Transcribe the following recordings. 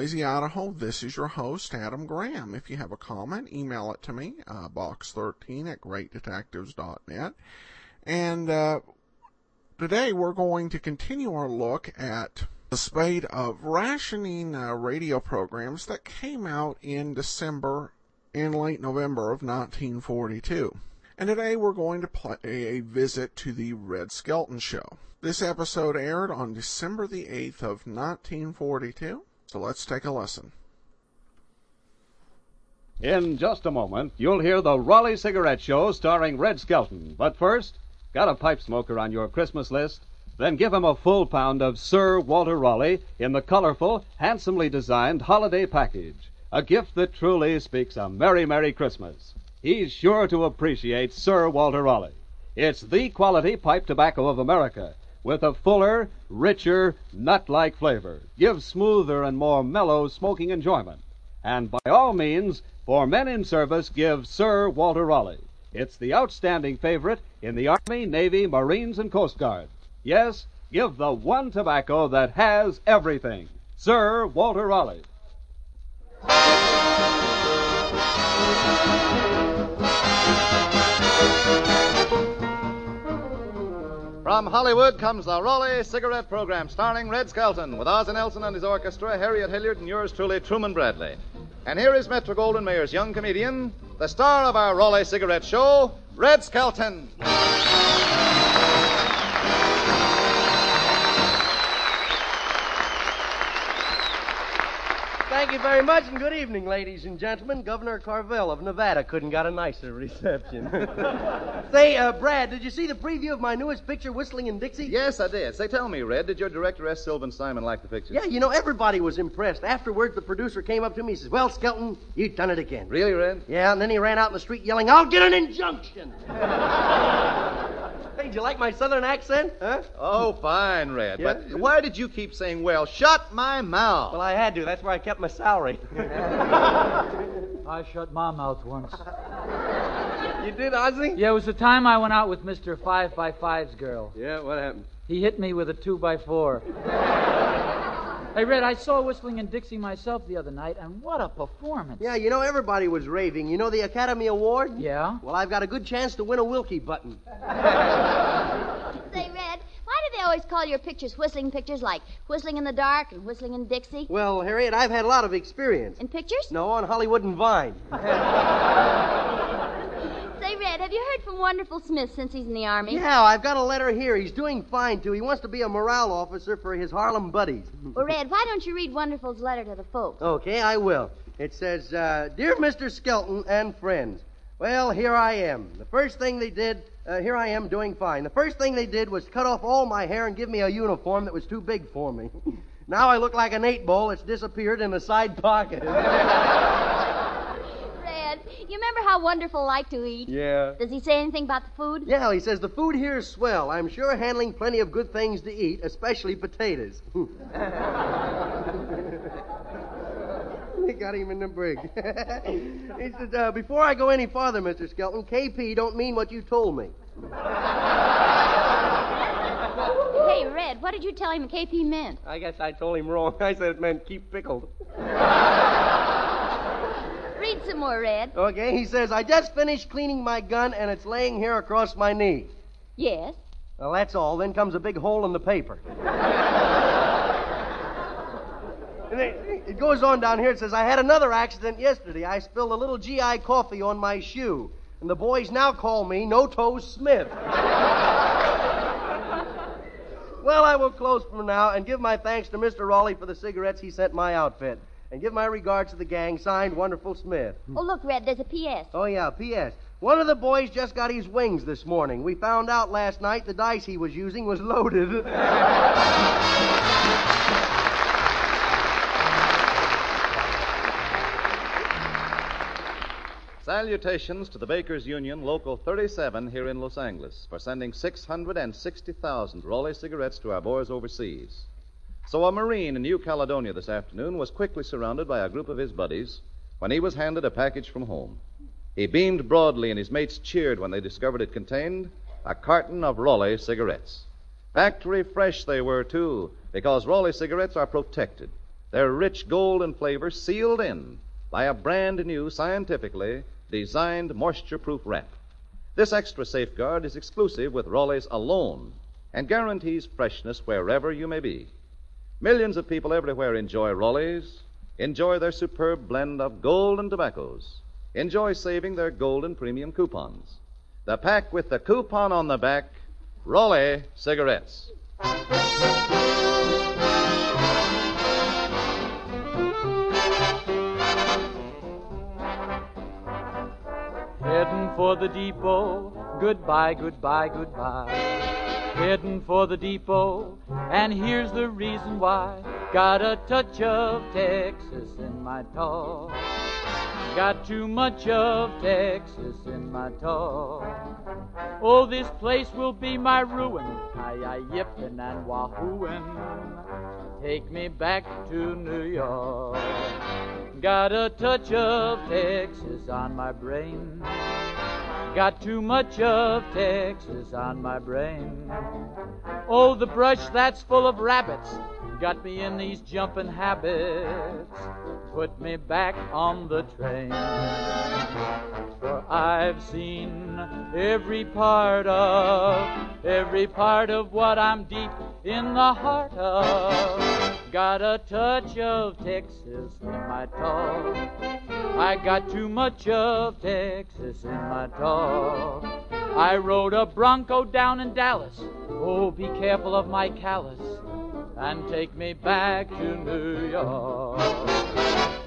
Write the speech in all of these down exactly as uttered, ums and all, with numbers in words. Boise, Idaho. This is your host, Adam Graham. If you have a comment, email it to me, uh, box thirteen at great detectives dot net. And uh, today we're going to continue our look at the spate of rationing uh, radio programs that came out in December and late November of nineteen forty-two. And today we're going to play a visit to the Red Skelton Show. This episode aired on December the eighth of nineteen forty-two, so let's take a listen. In just a moment, you'll hear the Raleigh Cigarette Show starring Red Skelton. But first, got a pipe smoker on your Christmas list? Then give him a full pound of Sir Walter Raleigh in the colorful, handsomely designed holiday package, a gift that truly speaks a merry, merry Christmas. He's sure to appreciate Sir Walter Raleigh. It's the quality pipe tobacco of America, with a fuller, richer, nut-like flavor. Gives smoother and more mellow smoking enjoyment. And by all means, for men in service, give Sir Walter Raleigh. It's the outstanding favorite in the Army, Navy, Marines, and Coast Guard. Yes, give the one tobacco that has everything. Sir Walter Raleigh. From Hollywood comes the Raleigh Cigarette Program, starring Red Skelton, with Ozzie Nelson and his orchestra, Harriet Hilliard, and yours truly, Truman Bradley. And here is Metro-Goldwyn-Mayer's young comedian, the star of our Raleigh Cigarette Show, Red Skelton. Thank you very much, and good evening, ladies and gentlemen. Governor Carville of Nevada couldn't got a nicer reception. Say, uh, Brad, did you see the preview of my newest picture, Whistling in Dixie? Yes, I did. Say, tell me, Red, did your director, S. Sylvan Simon, like the picture? Yeah, you know, everybody was impressed. Afterwards, the producer came up to me and says, well, Skelton, you've done it again. Really, Red? Yeah, and then he ran out in the street yelling, I'll get an injunction. Hey, do you like my southern accent? Huh? Oh, fine, Red. Yeah? But why did you keep saying, well, shut my mouth? Well, I had to. That's where I kept my salary. I shut my mouth once. You did, Ozzie? Yeah, it was the time I went out with Mister Five by Five's girl. Yeah, what happened? He hit me with a two by four. Hey, Red, I saw Whistling in Dixie myself the other night, and what a performance. Yeah, you know, everybody was raving. You know the Academy Award? Yeah. Well, I've got a good chance to win a Wilkie button. Say, Red, why do they always call your pictures whistling pictures, like Whistling in the Dark and Whistling in Dixie? Well, Harriet, I've had a lot of experience. In pictures? No, on Hollywood and Vine. Say, Red, have you heard from Wonderful Smith since he's in the Army? Yeah, I've got a letter here. He's doing fine, too. He wants to be a morale officer for his Harlem buddies. Well, Red, why don't you read Wonderful's letter to the folks? Okay, I will. It says, uh, Dear Mister Skelton and friends, well, here I am. The first thing they did, uh, here I am doing fine. The first thing they did was cut off all my hair and give me a uniform that was too big for me. Now I look like an eight ball that's disappeared in a side pocket. You remember how Wonderful liked to eat? Yeah. Does he say anything about the food? Yeah, he says, the food here is swell. I'm sure handling plenty of good things to eat, especially potatoes. They got him in the brig. He says, uh, before I go any farther, Mister Skelton, K P don't mean what you told me. Hey, Red, what did you tell him K P meant? I guess I told him wrong. I said it meant keep pickled. Read some more, Red. Okay, he says, I just finished cleaning my gun, and it's laying here across my knee. Yes. Well, that's all. Then comes a big hole in the paper. And it, it goes on down here. It says, I had another accident yesterday. I spilled a little G I coffee on my shoe, and the boys now call me No-Toes Smith. Well, I will close for now and give my thanks to Mister Raleigh for the cigarettes he sent my outfit. And give my regards to the gang, signed Wonderful Smith. Oh, look, Red, there's a P S Oh, yeah, a P S One of the boys just got his wings this morning. We found out last night the dice he was using was loaded. Salutations to the Bakers Union, Local thirty-seven here in Los Angeles, for sending six hundred sixty thousand Raleigh cigarettes to our boys overseas. So a Marine in New Caledonia this afternoon was quickly surrounded by a group of his buddies when he was handed a package from home. He beamed broadly, and his mates cheered when they discovered it contained a carton of Raleigh cigarettes. Factory fresh they were, too, because Raleigh cigarettes are protected. their rich gold and flavor sealed in by a brand-new, scientifically designed moisture-proof wrap. This extra safeguard is exclusive with Raleigh's alone and guarantees freshness wherever you may be. Millions of people everywhere enjoy Raleigh's, enjoy their superb blend of gold and tobaccos, enjoy saving their gold and premium coupons. The pack with the coupon on the back, Raleigh Cigarettes. Heading for the depot, goodbye, goodbye, goodbye. Heading for the depot, and here's the reason why. Got a touch of Texas in my talk. Got too much of Texas in my talk. Oh, this place will be my ruin. Hi-yi-yippin' and wahooin'. Take me back to New York. Got a touch of Texas on my brain. Got too much of Texas on my brain. Oh, the brush that's full of rabbits got me in these jumping habits. Put me back on the train. For I've seen every part of, every part of what I'm deep in the heart of. Got a touch of Texas in my talk. I got too much of Texas in my talk. I rode a Bronco down in Dallas. Oh, be careful of my callus. And take me back to New York.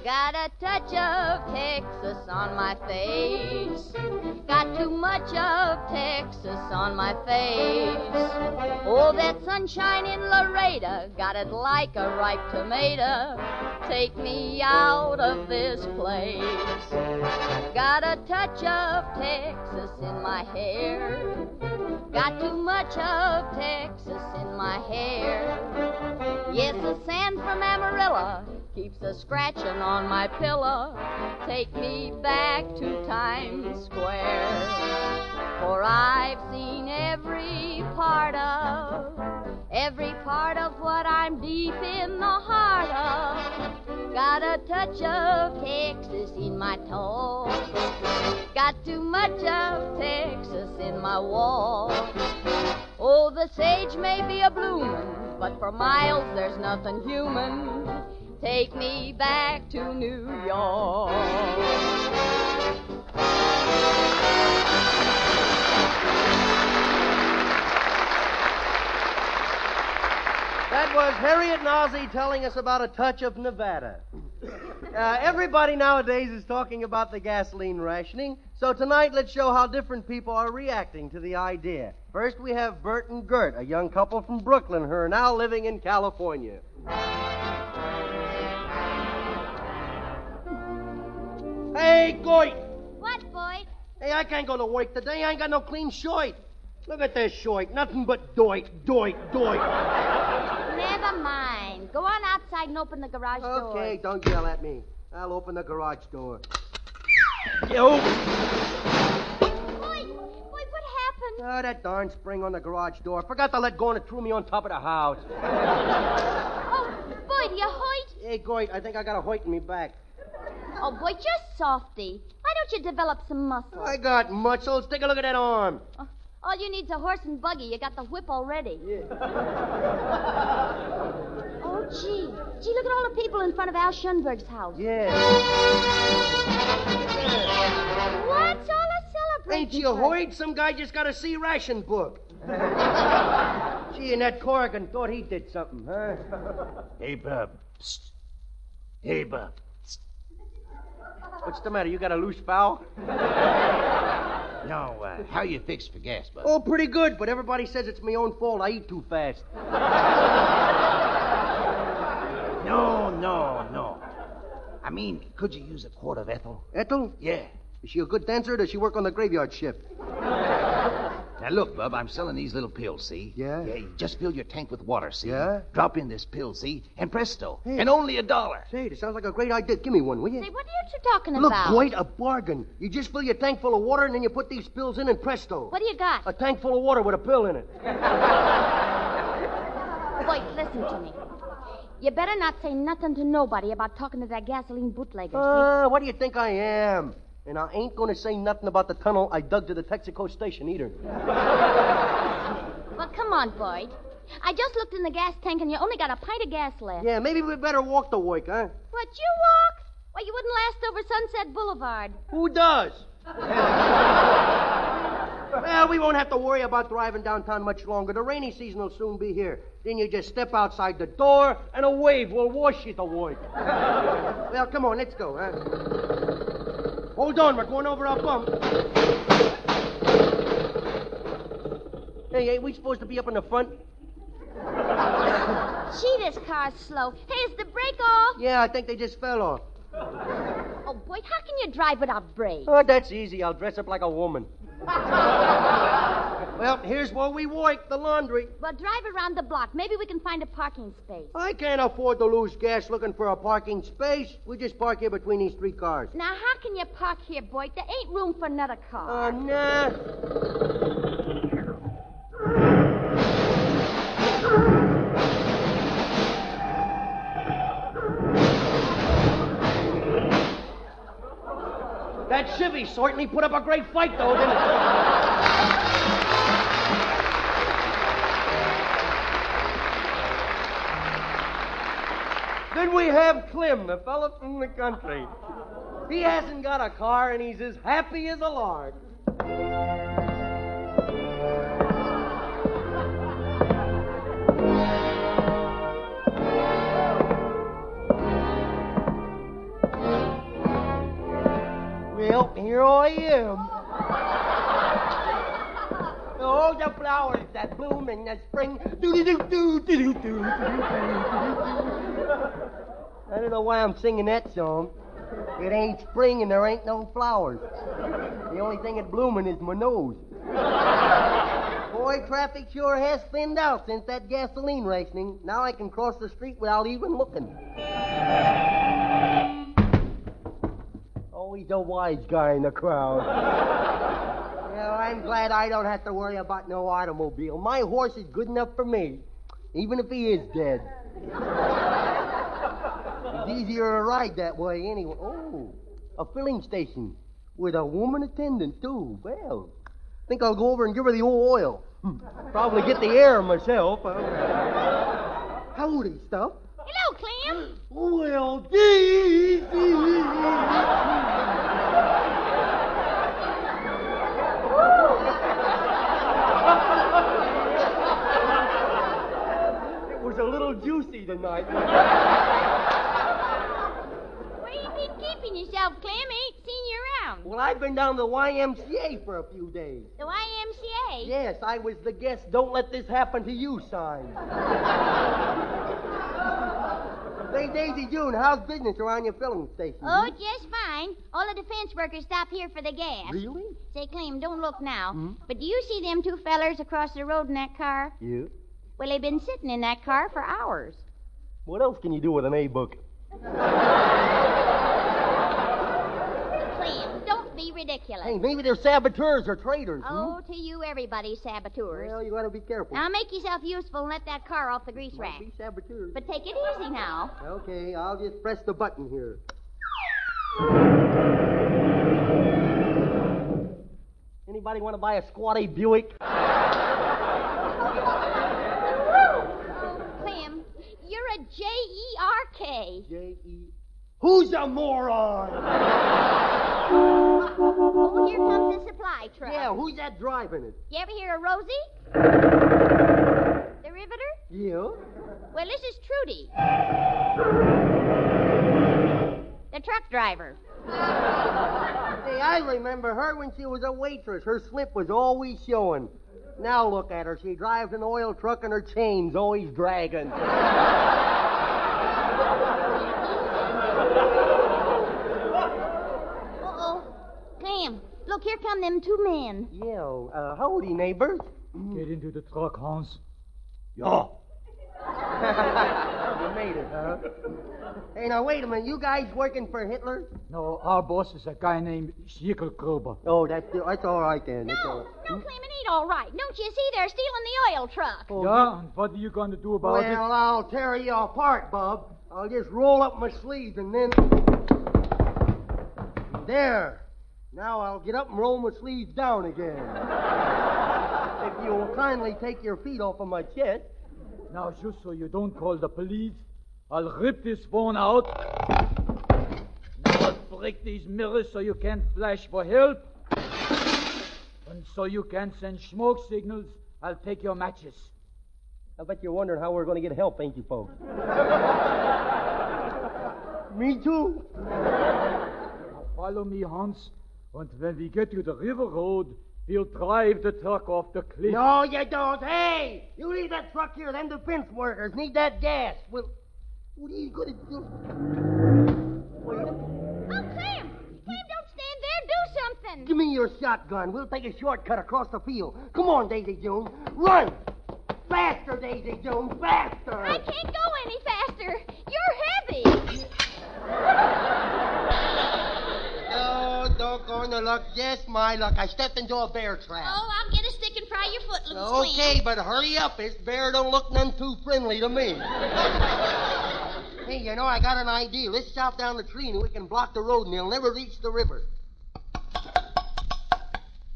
Got a touch of Texas on my face. Got too much of Texas on my face. Oh, that sunshine in Laredo, got it like a ripe tomato. Take me out of this place. Got a touch of Texas in my hair. Got too much of Texas in my hair. Yes, the sand from Amarillo keeps a scratching on my pillow. Take me back to Times Square. For I've seen every part of, every part of what I'm deep in the heart of. Got a touch of Texas in my toe. Got too much of Texas in my wall. Oh, the sage may be a bloomin', but for miles there's nothing human. Take me back to New York. That was Harriet and Ozzie telling us about a touch of Nevada. Uh, everybody nowadays is talking about the gasoline rationing, so tonight let's show how different people are reacting to the idea. First, we have Bert and Gert, a young couple from Brooklyn who are now living in California. Hey, Goit! What, Boyd? Hey, I can't go to work today. I ain't got no clean shirt. Look at this shirt. Nothing but doit, doit, doit. Never mind. Go on outside and open the garage okay, door. Okay, don't yell at me. I'll open the garage door. Yo! Boy, boy, what happened? Oh, that darn spring on the garage door. Forgot to let go and it threw me on top of the house. Oh, boy, do you hoit? Hey, Goit, I think I got a hoit in me back. Oh, boy, you're softy. Why don't you develop some muscle? I got muscles. Take a look at that arm. Oh. All you need's a horse and buggy. You got the whip already. Yeah. Oh, gee. Gee, look at all the people in front of Al Schoenberg's house. Yeah. What's all the celebration? Ain't you hoid? Some guy just got a C ration book. Gee, and that Corrigan thought he did something, huh? Hey, bub. Psst. Hey, bub. Psst. What's the matter? You got a loose fowl? No, uh, how you fixed for gas, bud? Oh, pretty good, but everybody says it's my own fault. I eat too fast. No, no, no. I mean, could you use a quart of Ethel? Ethel? Yeah. Is she a good dancer or does she work on the graveyard shift? Now, look, bub, I'm selling these little pills, see? Yeah? Yeah, you just fill your tank with water, see? Yeah? Drop in this pill, see? And presto. Hey. And only a dollar. Say, it sounds like a great idea. Give me one, will you? Say, what are you two talking look, about? Look, Dwight, a bargain. You just fill your tank full of water, and then you put these pills in, and presto. What do you got? A tank full of water with a pill in it. Dwight, listen to me. You better not say nothing to nobody about talking to that gasoline bootlegger. Uh, see? What do you think I am? And I ain't going to say nothing about the tunnel I dug to the Texaco station either. Well, come on, Boyd. I just looked in the gas tank, and you only got a pint of gas left. Yeah, maybe we better walk the work, huh? What, you walk? Why, you wouldn't last over Sunset Boulevard. Who does? Well, we won't have to worry about driving downtown much longer. The rainy season will soon be here. Then you just step outside the door, and a wave will wash you to work. Well, come on, let's go, huh? Hold on, we're going over our bump. Hey, ain't we supposed to be up in the front? Gee, this car's slow. Hey, is the brake off? Yeah, I think they just fell off. Oh, boy, how can you drive without brakes? Oh, that's easy. I'll dress up like a woman. Well, here's where we work, the laundry. Well, drive around the block. Maybe we can find a parking space. I can't afford to lose gas looking for a parking space. We just park here between these three cars. Now, how can you park here, Boyd? There ain't room for another car. Oh, uh, nah. That Chevy certainly put up a great fight, though, didn't it? Then we have Clem, the fella from the country. He hasn't got a car, and he's as happy as a lark. Well, here I am. All the flowers that bloom in the spring. I don't know why I'm singing that song. It ain't spring and there ain't no flowers. The only thing that's blooming is my nose. Boy, traffic sure has thinned out since that gasoline rationing. Now I can cross the street without even looking. He's a wise guy in the crowd. You know, I'm glad I don't have to worry about no automobile. My horse is good enough for me, even if he is dead. It's easier to ride that way anyway. Oh, a filling station with a woman attendant, too. Well, I think I'll go over and give her the old oil. Probably get the air myself. Howdy, stuff. Hello, Clem. Well, gee, gee. A little juicy tonight. Where you been keeping yourself, Clem? I ain't seen you around. Well, I've been down to the Y M C A for a few days. The Y M C A? Yes, I was the guest don't let this happen to you sign. Say, Daisy June, how's business around your filling station? Oh, hmm? Just fine. All the defense workers stop here for the gas. Really? Say, Clem, don't look now, hmm? But do you see them two fellers across the road in that car? You? Yeah. Well, they've been sitting in that car for hours. What else can you do with an A-book? Please, don't be ridiculous. Hey, maybe they're saboteurs or traitors. Oh, hmm? To you, everybody's saboteurs. Well, you gotta be careful. Now, make yourself useful and let that car off the grease rack. Might be saboteurs. But take it easy now. Okay, I'll just press the button here. Anybody want to buy a squatty Buick? You're a J E R K. J E Who's a moron? Oh, here comes the supply truck. Yeah, who's that driving it? You ever hear of Rosie? The Riveter? Yeah. Well, this is Trudy. The truck driver. Hey, I remember her when she was a waitress. Her slip was always showing. Now look at her. She drives an oil truck and her chain's always dragging. Uh-oh. Clem, look, here come them two men. Yeah, uh, howdy, neighbors. Get into the truck, Hans. Yeah. You made it, huh? Hey, now, wait a minute. You guys working for Hitler? No, our boss is a guy named Schiegelkruber. Oh, that's, that's all right, then. No, all right. no, Clem, it ain't all right. Don't you see they're stealing the oil truck? Oh, yeah, and what are you going to do about well, it? Well, I'll tear you apart, Bob. I'll just roll up my sleeves and then... There. Now I'll get up and roll my sleeves down again. If you'll kindly take your feet off of my chest. Now, just so you don't call the police, I'll rip this phone out. Now I'll break these mirrors so you can't flash for help. And so you can't send smoke signals, I'll take your matches. I bet you're wondering how we're going to get help, ain't you, folks? Me too. Now follow me, Hans, and when we get to the river road, he'll drive the truck off the cliff. No, you don't. Hey, you leave that truck here. Them defense workers need that gas. Well, what are you going to do? Oh, Clem! Clem, don't stand there. Do something. Give me your shotgun. We'll take a shortcut across the field. Come on, Daisy Jones. Run! Faster, Daisy Jones. Faster! I can't go any faster. You're heavy. Doggone luck. Yes, my luck. I stepped into a bear trap. Oh, I'll get a stick and pry your foot loose. Okay, but hurry up. This bear don't look none too friendly to me. Hey, you know, I got an idea. Let's chop down the tree and we can block the road and they'll never reach the river.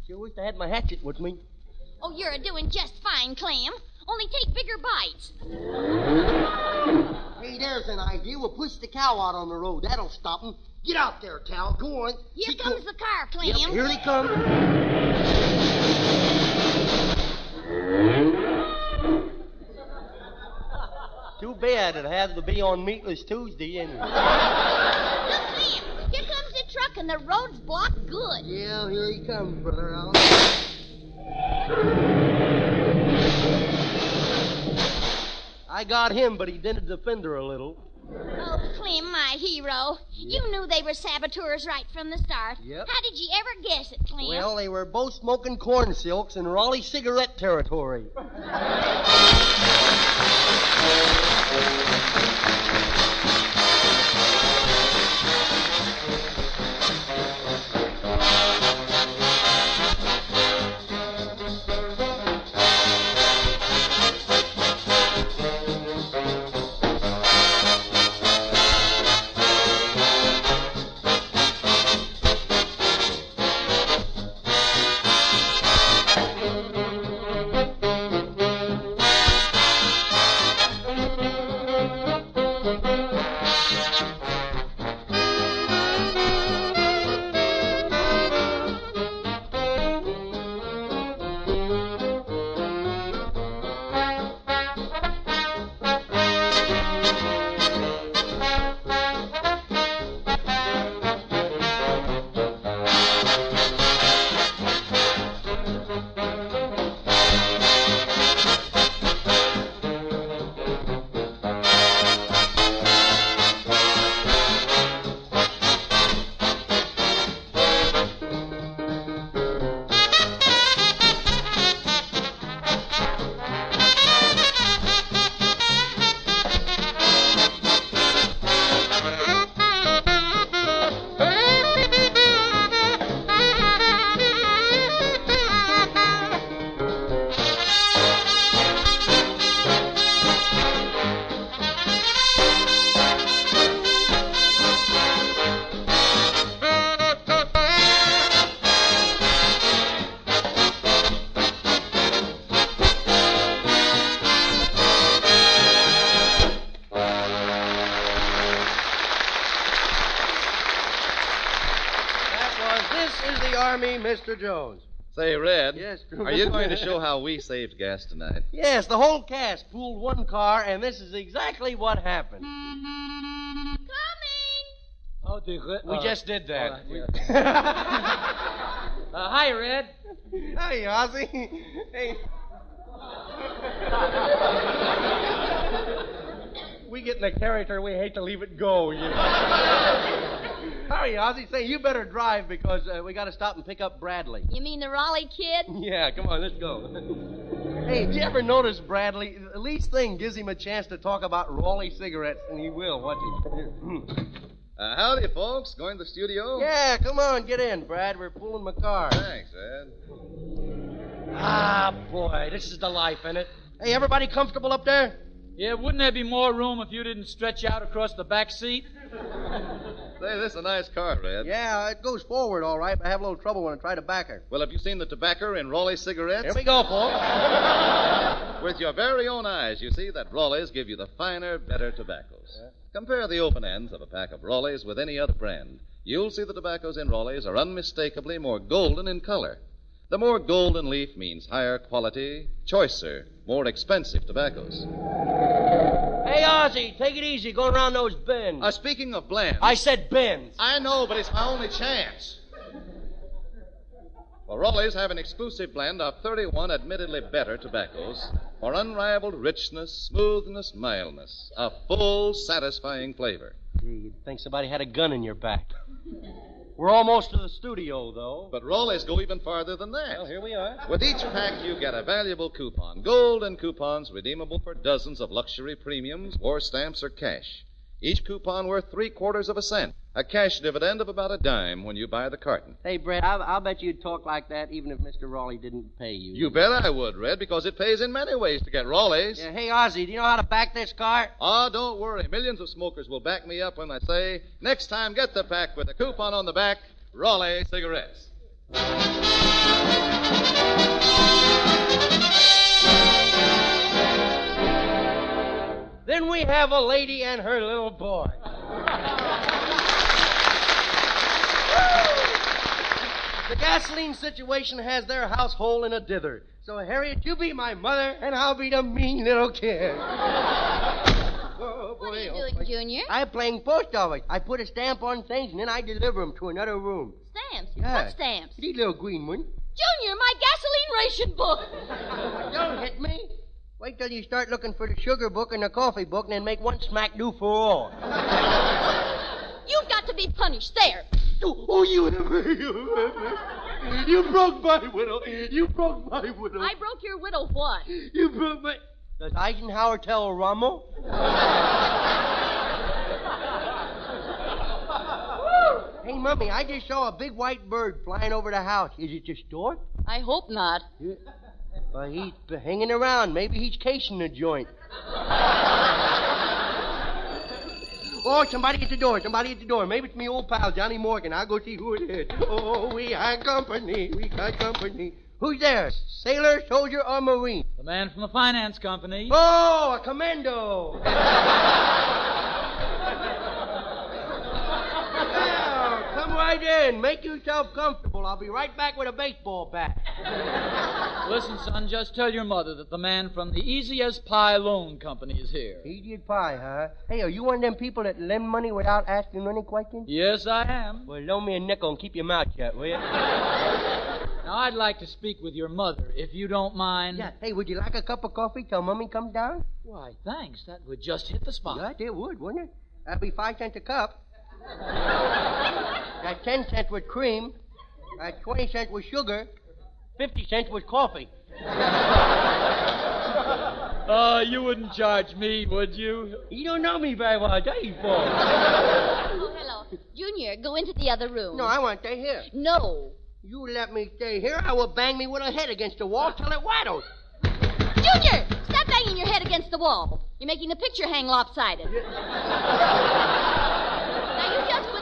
Sure wish I had my hatchet with me. Oh, you're a-doing just fine, Clam. Only take bigger bites. Hey, there's an idea. We'll push the cow out on the road. That'll stop him. Get out there, Cal. Go on. Here Keep comes go- the car, Clem. Yep, here he comes. Too bad it has to be on Meatless Tuesday, isn't it? Look, Clem. Here comes the truck, and the road's blocked good. Yeah, here he comes, brother. I got him, but he dented the fender a little. Oh, Clem, my hero. Yep. You knew they were saboteurs right from the start. Yep. How did you ever guess it, Clem? Well, they were both smoking corn silks in Raleigh cigarette territory. Mister Jones. Say, Red. Yes, Truman. Are you going to show how we saved gas tonight? Yes, the whole cast pooled one car, and this is exactly what happened. Coming! Oh, the Red. We uh, just did that. Right, we... uh, hi, Red. Hi, Ozzie. Hey. We get in a character, we hate to leave it go, you know. Hurry, Ozzie. Say, you better drive because uh, we got to stop and pick up Bradley. You mean the Raleigh kid? Yeah, come on, let's go. Hey, did you ever notice, Bradley, the least thing gives him a chance to talk about Raleigh cigarettes, and he will. Watch him. Uh, howdy, folks. Going to the studio? Yeah, come on. Get in, Brad. We're pulling my car. Thanks, Ed. Ah, boy, this is the life, isn't it? Hey, everybody comfortable up there? Yeah, wouldn't there be more room if you didn't stretch out across the back seat? Say, this is a nice car, Red. Yeah, it goes forward all right, but I have a little trouble when I try to back her. Well, have you seen the tobacco in Raleigh cigarettes? Here we go, folks. With your very own eyes, you see that Raleighs give you the finer, better tobaccos. Yeah. Compare the open ends of a pack of Raleighs with any other brand. You'll see the tobaccos in Raleighs are unmistakably more golden in color. The more golden leaf means higher quality, choicer, more expensive tobaccos. Hey, Ozzie, take it easy. Go around those bends. Uh, speaking of blends... I said bends. I know, but it's my only chance. Well, Raleigh's have an exclusive blend of thirty-one admittedly better tobaccos for unrivaled richness, smoothness, mildness, a full, satisfying flavor. Gee, you'd think somebody had a gun in your back. We're almost to the studio, though. But Raleigh's go even farther than that. Well, here we are. With each pack, you get a valuable coupon. Golden coupons redeemable for dozens of luxury premiums, war stamps, or cash. Each coupon worth three-quarters of a cent. A cash dividend of about a dime when you buy the carton. Hey, Brad, I'll, I'll bet you'd talk like that even if Mister Raleigh didn't pay you. You bet I would, Red, because it pays in many ways to get Raleigh's. Yeah, hey, Ozzie, do you know how to back this car? Oh, don't worry. Millions of smokers will back me up when I say, next time get the pack with a coupon on the back, Raleigh cigarettes. Then we have a lady and her little boy. The gasoline situation has their household in a dither. So, Harriet, you be my mother, and I'll be the mean little kid. Oh, boy, what are you oh, doing, boy. Junior? I'm playing post office. I put a stamp on things, and then I deliver them to another room. Stamps? Yeah. What stamps? These little green ones. Junior, my gasoline ration book. Don't hit me. Wait till you start looking for the sugar book and the coffee book and then make one smack do for all. You've got to be punished there. Oh, you... You broke my widow. You broke my widow. I broke your widow what? You broke my... Does Eisenhower tell Rommel? Hey, Mummy, I just saw a big white bird flying over the house. Is it your stork? I hope not. Yeah. Well, he's hanging around. Maybe he's casing the joint. Oh, somebody at the door. Somebody at the door. Maybe it's me old pal, Johnny Morgan. I'll go see who it is. Oh, we got company. We got company. Who's there? Sailor, soldier, or marine? The man from the finance company. Oh, a commando. Well, come right in. Make yourself comfortable. I'll be right back with a baseball bat. Listen, son, just tell your mother that the man from the Easy as Pie Loan Company is here. Easy as Pie, huh? Hey, are you one of them people that lend money without asking any questions? Yes, I am. Well, loan me a nickel and keep your mouth shut, will you? Now, I'd like to speak with your mother, if you don't mind. Yeah, hey, would you like a cup of coffee till Mummy comes down? Why, thanks. That would just hit the spot. Yeah, it would, wouldn't it? That'd be five cents a cup. That's ten cents with cream. That's twenty cents with sugar. Fifty cents was coffee. Uh, you wouldn't charge me, would you? You don't know me very well, do you, Paul? Oh, hello. Junior, go into the other room. No, I want to stay here. No. You let me stay here, I will bang me with a head against the wall till it waddles. Junior, stop banging your head against the wall. You're making the picture hang lopsided.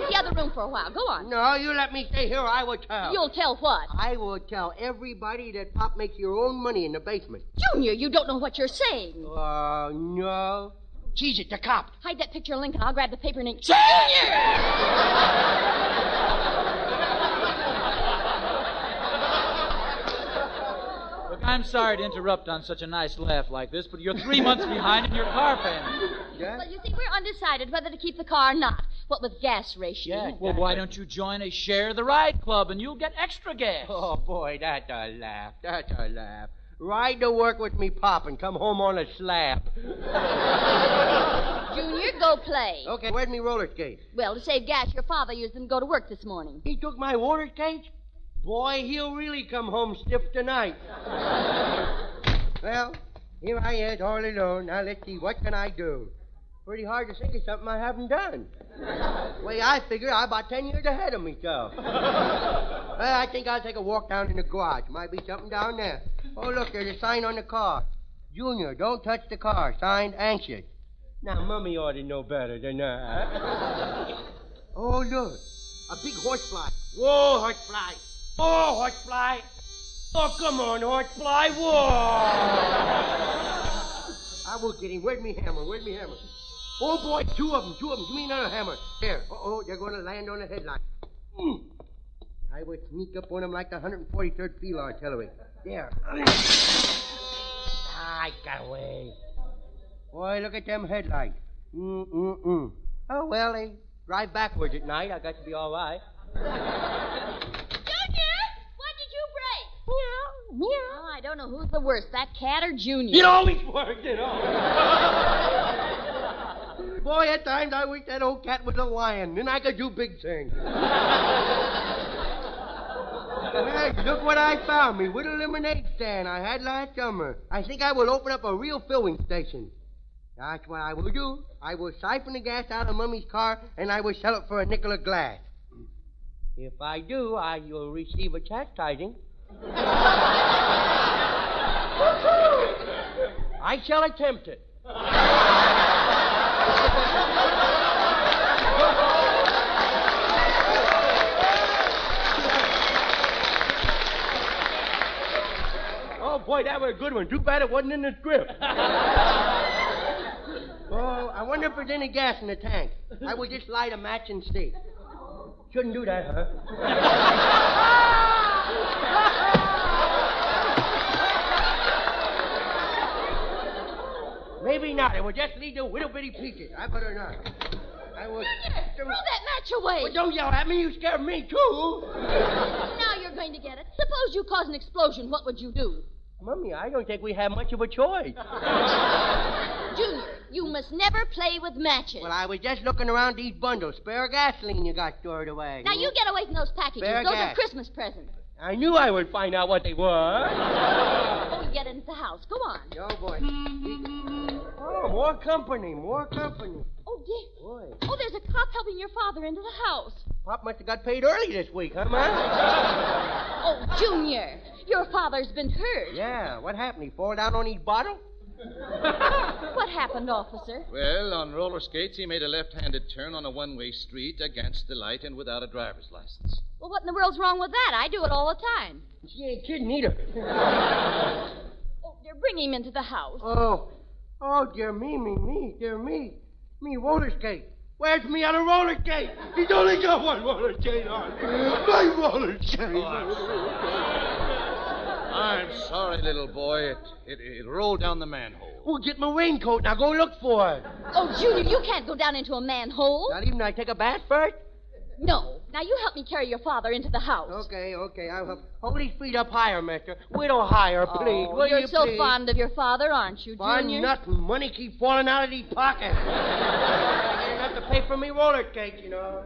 The other room for a while. Go on. No, you let me stay here, I will tell. You'll tell what? I will tell everybody that Pop makes your own money in the basement. Junior, you don't know what you're saying. Oh, uh, no. Cheese it, the cop. Hide that picture, Lincoln. I'll grab the paper and ink. Junior! Look, I'm sorry to interrupt on such a nice laugh like this, but you're three months behind in your car payment. Yeah? Well, you see, we're undecided whether to keep the car or not. What with gas ratio? Yeah, well, why don't you join a Share the Ride Club and you'll get extra gas? Oh, boy, that's a laugh. That's a laugh. Ride to work with me, Pop, and come home on a slab. Junior, go play. Okay, where's me roller skate? Well, to save gas, your father used them to go to work this morning. He took my roller skate? Boy, he'll really come home stiff tonight. Well, here I is all alone. Now, let's see, what can I do? Pretty hard to think of something I haven't done. The way I figure, I'm about ten years ahead of myself. Well, I think I'll take a walk down in the garage. Might be something down there. Oh, look, there's a sign on the car. Junior, don't touch the car. Signed, anxious. Now, Mummy ought to know better than that. Oh, look, a big horsefly. Whoa, horsefly. Oh, horsefly. Oh, come on, horsefly. Whoa. I will get him. Where's me hammer? Where's me hammer? Oh, boy, two of them, two of them. Give me another hammer. There. Uh-oh, they're going to land on the headlight. Mm. I would sneak up on them like the one hundred forty-third Field Artillery. There. I got away. Boy, look at them headlights. Mm-mm-mm. Oh, well, they drive backwards at night. I got to be all right. Junior, what did you break? Meow, meow. Oh, I don't know who's the worst, that cat or Junior. It always worked, you know. Boy, at times I wish that old cat was a lion. Then I could do big things. Well, look what I found me with a lemonade stand I had last summer. I think I will open up a real filling station. That's what I will do. I will siphon the gas out of Mummy's car, and I will sell it for a nickel a glass. If I do, I will receive a chastising. I shall attempt it. Oh, boy, that was a good one. Too bad it wasn't in the script. Oh, I wonder if there's any gas in the tank. I will just light a match and see. Shouldn't do that, huh? Maybe not. It will just lead to little bitty peaches. I better not. I will. Junior, throw that match away. Well, don't yell at me. You scared me, too. Now you're going to get it. Suppose you caused an explosion. What would you do? Mummy, I don't think we have much of a choice. Junior, you must never play with matches. Well, I was just looking around these bundles. Spare gasoline you got stored away. Now, you get away from those packages. Spare those gas. Are Christmas presents. I knew I would find out what they were. Oh, get into the house. Go on. Oh, boy. Oh, more company, more company. Oh, dear. Boy. Oh, there's a cop helping your father into the house. Pop must have got paid early this week, huh, Ma? Oh, Junior, your father's been hurt. Yeah, what happened? He fall down on his bottle? What happened, officer? Well, on roller skates, he made a left-handed turn on a one-way street against the light and without a driver's license. Well, what in the world's wrong with that? I do it all the time. She ain't kidding either. Oh, they're bringing him into the house. Oh, oh, dear me, me, me, dear me. Me roller skate. Where's me on a roller skate? He's only got one roller skate on. My roller skate. Oh, I'm, I'm sorry, little boy. It, it, it rolled down the manhole. Well, get my raincoat now. Go look for it. Oh, Junior, you can't go down into a manhole. Not even I take a bath first? No. Now, you help me carry your father into the house. Okay, okay. I'll help. Hold his feet up higher, mister. A little higher, please. Oh, will you're you so please? Fond of your father, aren't you, fond Junior? Fond nothing. Money keep falling out of these pockets. I ain't enough to pay for me roller cake, you know.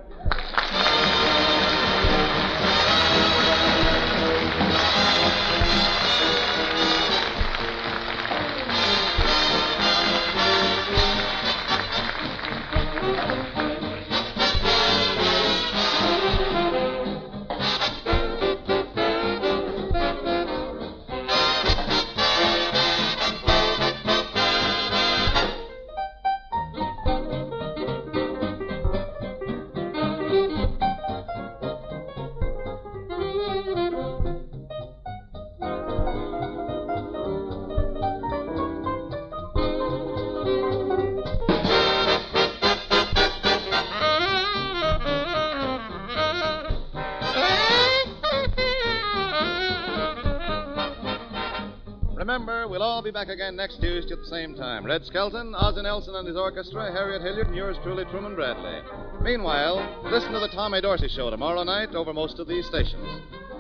We'll all be back again next Tuesday at the same time. Red Skelton, Ozzie Nelson and his orchestra, Harriet Hilliard, and yours truly, Truman Bradley. Meanwhile, listen to the Tommy Dorsey Show tomorrow night over most of these stations.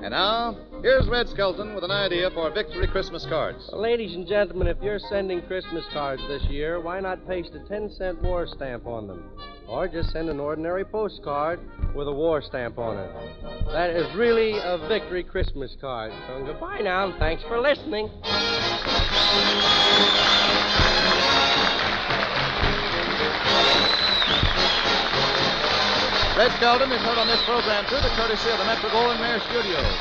And now, here's Red Skelton with an idea for Victory Christmas cards. Well, ladies and gentlemen, if you're sending Christmas cards this year, why not paste a ten-cent war stamp on them? Or just send an ordinary postcard with a war stamp on it. That is really a Victory Christmas card. So goodbye now, and thanks for listening. Red Skelton is heard on this program through the courtesy of the Metro-Goldwyn-Mayer Studios.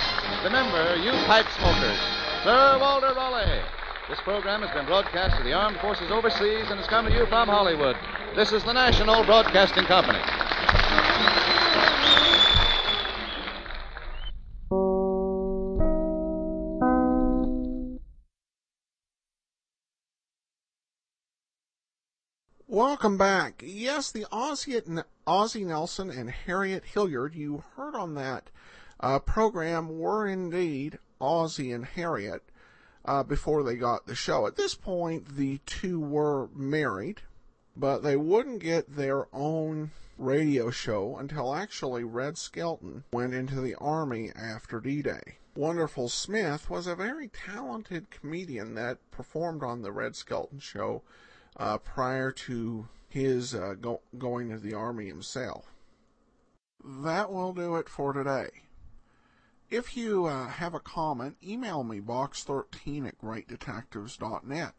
Remember, you pipe smokers, Sir Walter Raleigh. This program has been broadcast to the armed forces overseas and has come to you from Hollywood. This is the National Broadcasting Company. Welcome back. Yes, the Ozzie, Ozzie Nelson and Harriet Hilliard you heard on that uh, program were indeed Ozzie and Harriet uh, before they got the show. At this point, the two were married, but they wouldn't get their own radio show until actually Red Skelton went into the Army after D-Day. Wonderful Smith was a very talented comedian that performed on the Red Skelton show Uh, prior to his uh, go going to the Army himself. That will do it for today. If you uh, have a comment, email me, box thirteen at great detectives dot net.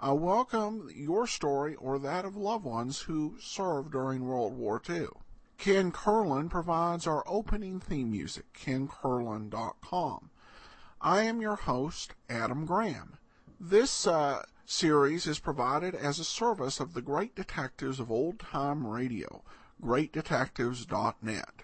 I welcome your story or that of loved ones who served during World War Two. Ken Curlin provides our opening theme music, ken curlin dot com. I am your host, Adam Graham. This uh, series is provided as a service of the Great Detectives of Old Time Radio, great detectives dot net.